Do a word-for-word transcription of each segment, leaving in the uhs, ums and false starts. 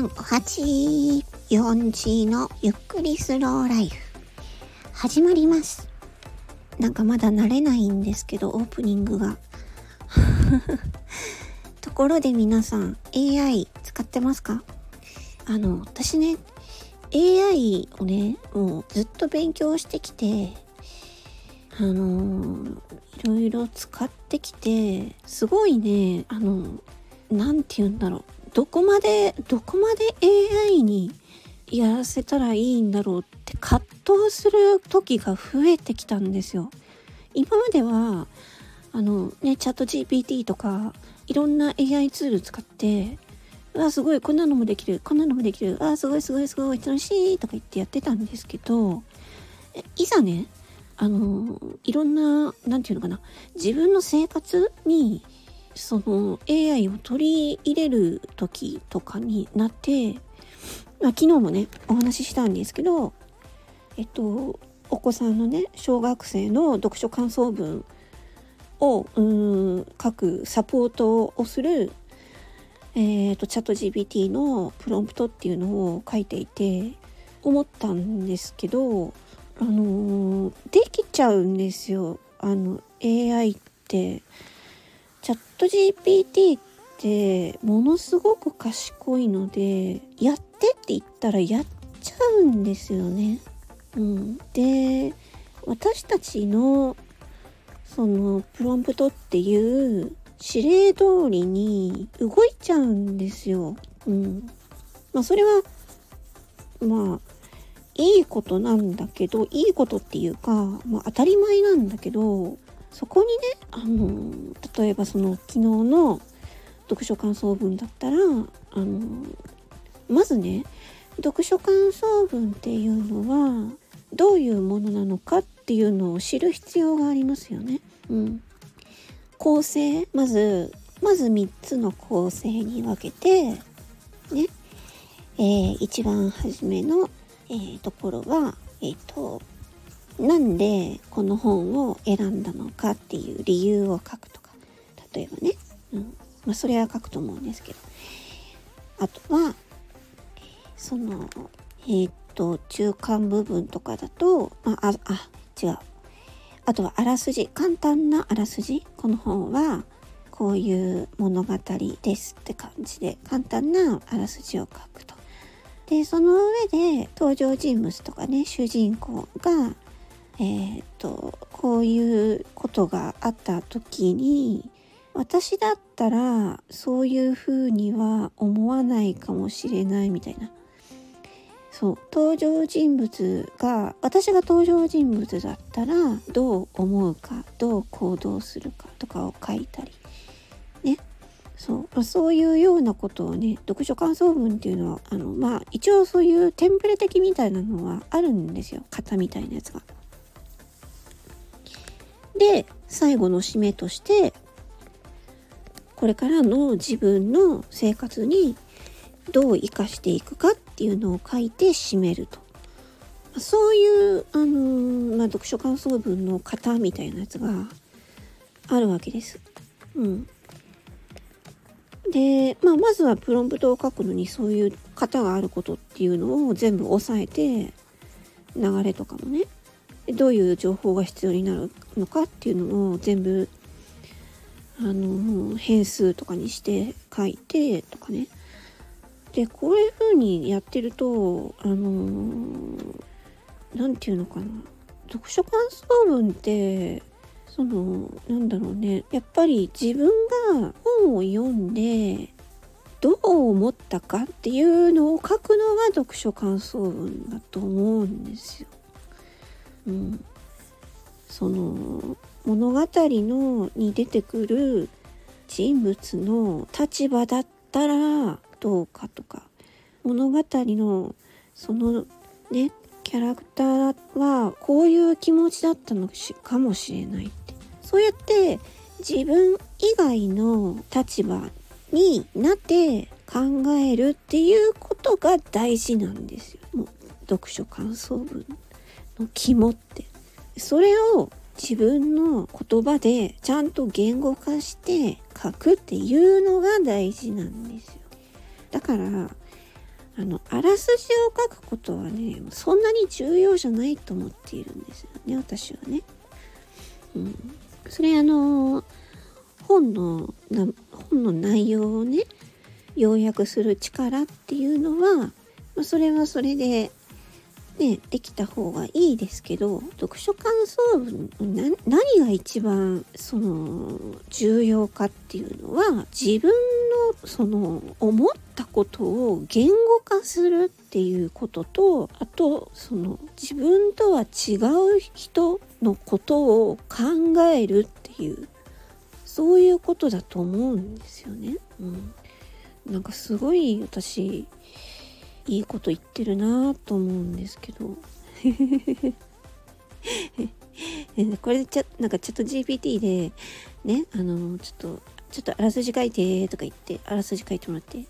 んおはちよんじのゆっくりスローライフ始まります。なんかまだ慣れないんですけどオープニングがところで皆さん エーアイ 使ってますか？あの私ね エーアイ をねもうずっと勉強してきてあのー、いろいろ使ってきてすごいねあのなんて言うんだろうどこまでどこまで エーアイ にやらせたらいいんだろうって葛藤する時が増えてきたんですよ。今まではあのねチャット ジーピーティー とかいろんな エーアイ ツール使ってうわすごいこんなのもできるこんなのもできるあすごいすごいすごい楽しいとか言ってやってたんですけどいざねあのいろんななんていうのかな自分の生活にその エーアイ を取り入れる時とかになって、まあ、昨日もねお話ししたんですけどえっとお子さんのね小学生の読書感想文をうーん書くサポートをする、えっとチャット ジーピーティー のプロンプトっていうのを書いていて思ったんですけどあのー、できちゃうんですよあの エーアイ ってチャット ジーピーティー ってものすごく賢いのでやってって言ったらやっちゃうんですよね、うん、で私たちのそのプロンプトっていう指令通りに動いちゃうんですよ、うん、まあそれはまあいいことなんだけどいいことっていうか、まあ、当たり前なんだけどそこにね、あのー、例えばその昨日の読書感想文だったら、あのー、まずね読書感想文っていうのはどういうものなのかっていうのを知る必要がありますよね、うん、構成まずまずみっつの構成に分けてね、えー、一番初めの、えー、ところはえっとなんでこの本を選んだのかっていう理由を書くとか例えばね、うんまあ、それは書くと思うんですけどあとはそのえー、っと中間部分とかだと、まあ、あ、あ、違うあとはあらすじ簡単なあらすじこの本はこういう物語ですって感じで簡単なあらすじを書くとでその上で登場人物とかね主人公がえー、っとこういうことがあった時に私だったらそういう風には思わないかもしれないみたいなそう登場人物が私が登場人物だったらどう思うかどう行動するかとかを書いたりねそう、そういうようなことをね読書感想文っていうのはあの、まあ、一応そういうテンプレ的みたいなのはあるんですよ型みたいなやつがで最後の締めとしてこれからの自分の生活にどう生かしていくかっていうのを書いて締めるとそういう、あのーまあ、読書感想文の型みたいなやつがあるわけです、うん、で、まあ、まずはプロンプトを書くのにそういう型があることっていうのを全部押さえて流れとかもねどういう情報が必要になるのかっていうのを全部あの変数とかにして書いてとかねでこういう風にやってるとあのなんていうのかな読書感想文ってそのなんだろうねやっぱり自分が本を読んでどう思ったかっていうのを書くのが読書感想文だと思うんですよ。うん、その物語のに出てくる人物の立場だったらどうかとか物語のそのねキャラクターはこういう気持ちだったのかもしれないってそうやって自分以外の立場になって考えるっていうことが大事なんですよ。もう読書感想文の肝ってそれを自分の言葉でちゃんと言語化して書くっていうのが大事なんですよ。だからあのあらすじを書くことはねそんなに重要じゃないと思っているんですよね、私はね、うん、それあの本のな本の内容をね要約する力っていうのは、まあ、それはそれでねできた方がいいですけど、読書感想文な何が一番その重要かっていうのは自分のその思ったことを言語化するっていうことと、あとその自分とは違う人のことを考えるっていうそういうことだと思うんですよね、うん、なんかすごい私いいこと言ってるなぁと思うんですけどこれでちゃなんかチャット ジーピーティー でねあのちょっとちょっとあらすじ書いてとか言ってあらすじ書いてもらって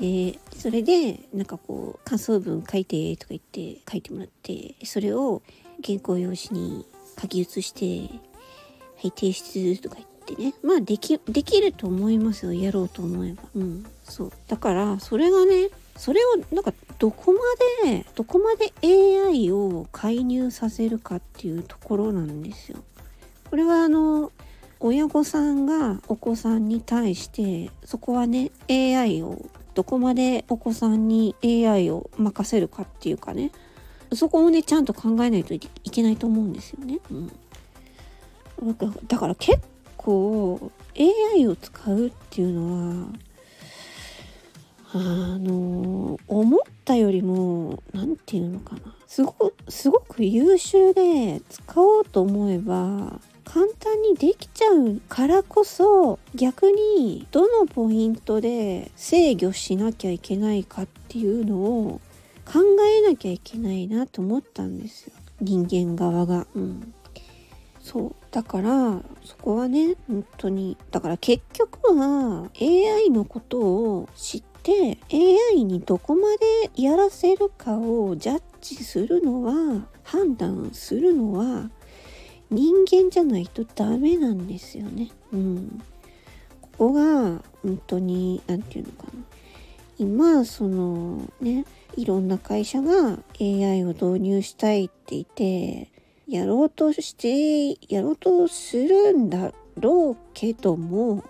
でそれでなんかこう感想文書いてとか言って書いてもらってそれを原稿用紙に書き写してはい提出とか言ってね、まあでき、できると思いますよ、やろうと思えば、うん、そうだからそれがねそれをなんかどこまでどこまで エーアイ を介入させるかっていうところなんですよ。これはあの親御さんがお子さんに対してそこはね エーアイ をどこまでお子さんに エーアイ を任せるかっていうかねそこをねちゃんと考えないといけないと思うんですよね、うん、だから、だから結構こう エーアイ を使うっていうのはあの思ったよりもなんていうのかなすごくすごく優秀で使おうと思えば簡単にできちゃうからこそ逆にどのポイントで制御しなきゃいけないかっていうのを考えなきゃいけないなと思ったんですよ、人間側が、うん、そうだからそこはね本当にだから結局は エーアイ のことを知って エーアイ にどこまでやらせるかをジャッジするのは判断するのは人間じゃないとダメなんですよね、うん、ここが本当になんていうのかな今そのねいろんな会社が エーアイ を導入したいっていてやろうとしてやろうとするんだろうけども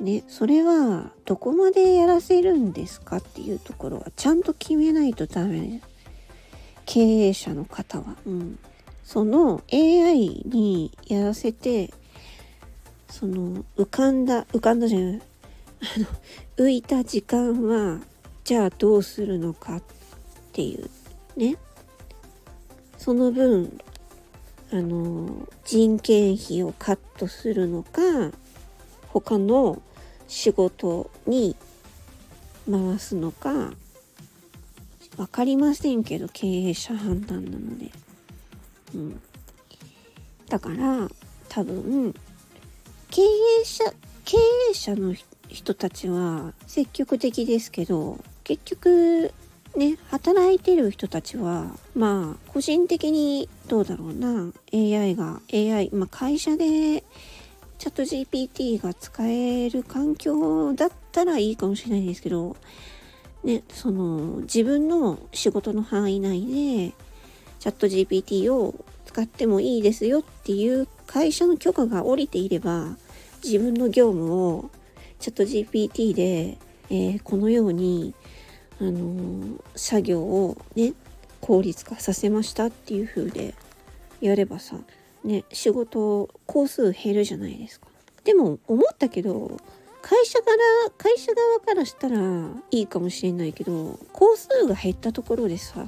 ねそれはどこまでやらせるんですかっていうところはちゃんと決めないとダメです、経営者の方は、うん、その エーアイ にやらせてその浮かんだ浮かんだじゃないあの浮いた時間はじゃあどうするのかっていうねその分あの人件費をカットするのか他の仕事に回すのか分かりませんけど経営者判断なので、うん、だから多分経営者経営者の人たちは積極的ですけど結局ね、働いてる人たちはまあ個人的にどうだろうな エーアイ が エーアイ、まあ、会社でチャット ジーピーティー が使える環境だったらいいかもしれないですけど、ね、その自分の仕事の範囲内でチャット ジーピーティー を使ってもいいですよっていう会社の許可が下りていれば自分の業務をチャット ジーピーティー で、えー、このようにあのー、作業をね効率化させましたっていう風でやればさね仕事工数減るじゃないですか。でも思ったけど会社から会社側からしたらいいかもしれないけど工数が減ったところでさ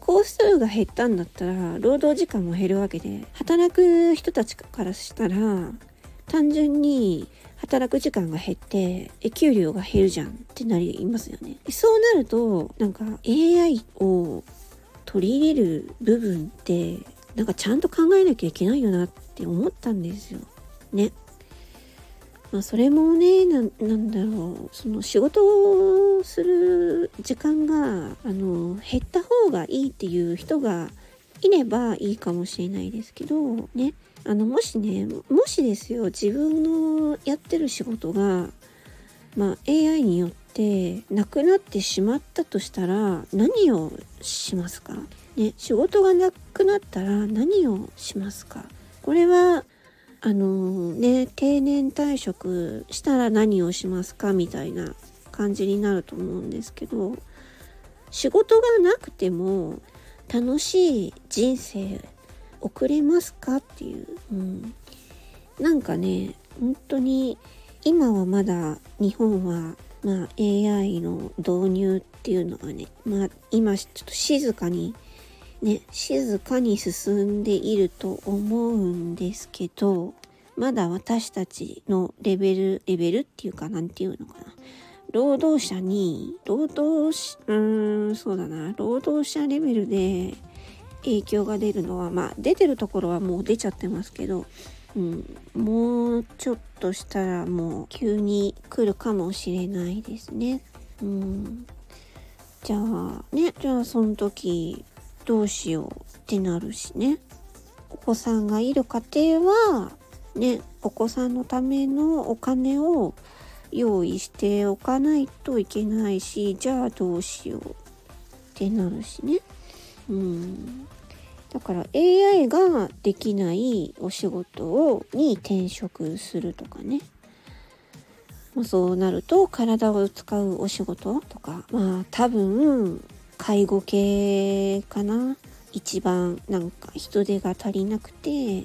工数が減ったんだったら労働時間も減るわけで働く人たちからしたら単純に働く時間が減って給料が減るじゃんってなりますよね。そうなるとなんか エーアイ を取り入れる部分ってなんかちゃんと考えなきゃいけないよなって思ったんですよね。まあそれもね な, なんだろうその仕事をする時間があの減った方がいいっていう人がいればいいかもしれないですけどね。あのもしねもしですよ自分のやってる仕事が、まあ、エーアイ によっでなくなってしまったとしたら何をしますか、ね、仕事がなくなったら何をしますか。これはあのね定年退職したら何をしますかみたいな感じになると思うんですけど、仕事がなくても楽しい人生送れますかっていう、うん、なんかね本当に今はまだ日本は、まあ、エーアイ の導入っていうのはね、まあ、今ちょっと静かにね静かに進んでいると思うんですけど、まだ私たちのレベルレベルっていうかなんていうのかな労働者に労働しうーんそうだな労働者レベルで影響が出るのは、まあ出てるところはもう出ちゃってますけど、うん、もうちょっとしたらもう急に来るかもしれないですね。うん、じゃあねじゃあその時どうしようってなるしね。お子さんがいる家庭はねお子さんのためのお金を用意しておかないといけないし、じゃあどうしようってなるしね。うん、だから エーアイ ができないお仕事をに転職するとかね、まあ、そうなると体を使うお仕事とか、まあ多分介護系かな、一番なんか人手が足りなくて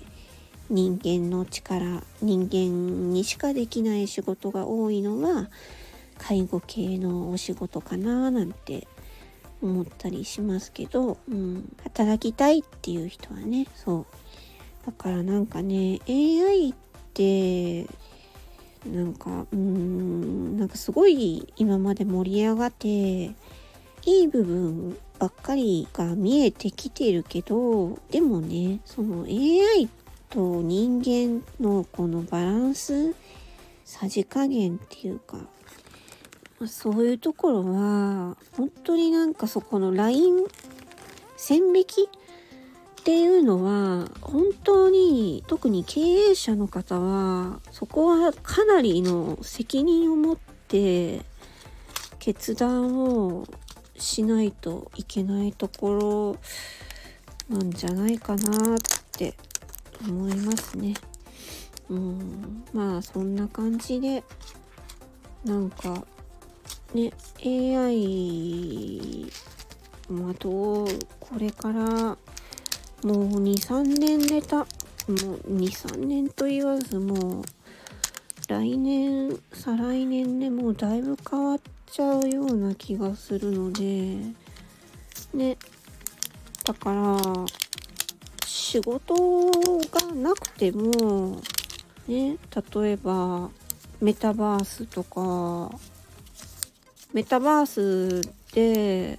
人間の力人間にしかできない仕事が多いのは介護系のお仕事かななんて思ったりしますけど、うん、働きたいっていう人はね、そうだからなんかね エーアイ ってなんかうーんなんかすごい今まで盛り上がっていい部分ばっかりが見えてきてるけど、でもねその エーアイ と人間のこのバランスさじ加減っていうか、そういうところは本当になんかそこのライン線引きっていうのは本当に特に経営者の方はそこはかなりの責任を持って決断をしないといけないところなんじゃないかなって思いますね。うん、まあそんな感じでなんかね、エーアイ まあどうこれからもうにさんねんでたもうにさんねんと言わずもう来年再来年でもうだいぶ変わっちゃうような気がするのでね、だから仕事がなくてもね例えばメタバースとかメタバースで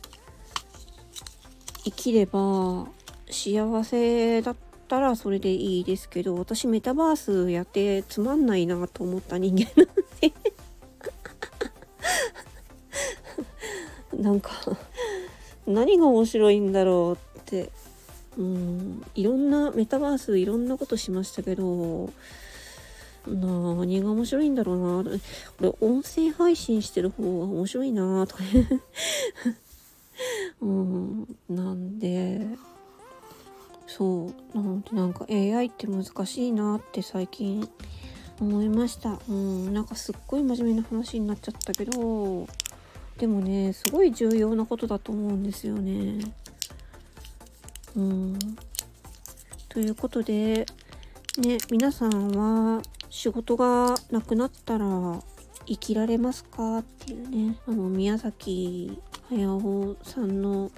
生きれば幸せだったらそれでいいですけど、私メタバースやってつまんないなと思った人間なんでなんか何が面白いんだろうって、うんいろんなメタバースいろんなことしましたけど何が面白いんだろうな、俺音声配信してる方が面白いなとか、うん、なんでそうなのでなんか エーアイ って難しいなって最近思いました、うん、なんかすっごい真面目な話になっちゃったけど、でもねすごい重要なことだと思うんですよね。うんということでね、皆さんは仕事がなくなったら生きられますかっていうね、あの宮崎駿さんの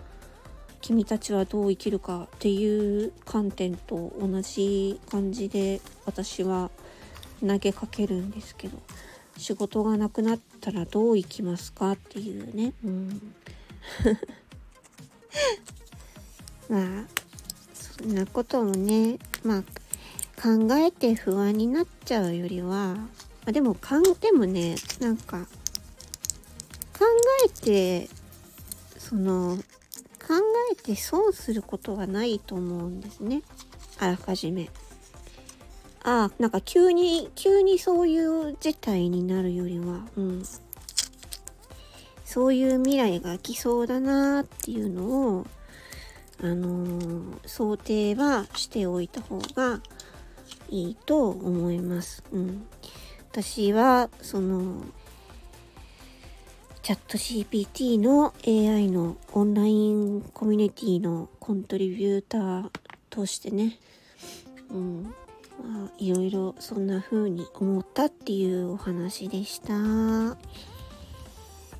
君たちはどう生きるかっていう観点と同じ感じで私は投げかけるんですけど、仕事がなくなったらどう生きますかっていうね、うんまあそんなこともねまあ考えて不安になっちゃうよりは、あでもかんでもねなんか考えてその考えて損することはないと思うんですね、あらかじめ。あなんか急に急にそういう事態になるよりは、うんそういう未来が来そうだなっていうのを、あのー、想定はしておいた方がいいと思います。うん、私はそのチャット シーピーティー の エーアイ のオンラインコミュニティのコントリビューターとしてね、うん、まあ、いろいろそんな風に思ったっていうお話でした。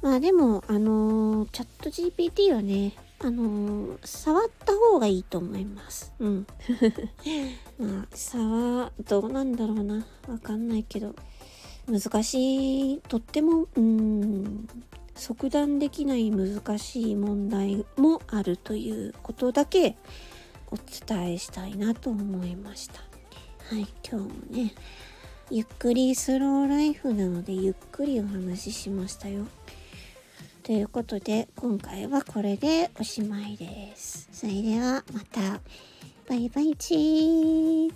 まあでもあのチャット ジーピーティー はね、あの触った方がいいと思います。うん。まあ触どうなんだろうな、わかんないけど。難しい、とってもうーん即断できない難しい問題もあるということだけお伝えしたいなと思いました。はい、今日もねゆっくりスローライフなのでゆっくりお話ししましたよ。ということで今回はこれでおしまいです。それではまた、バイバイチー。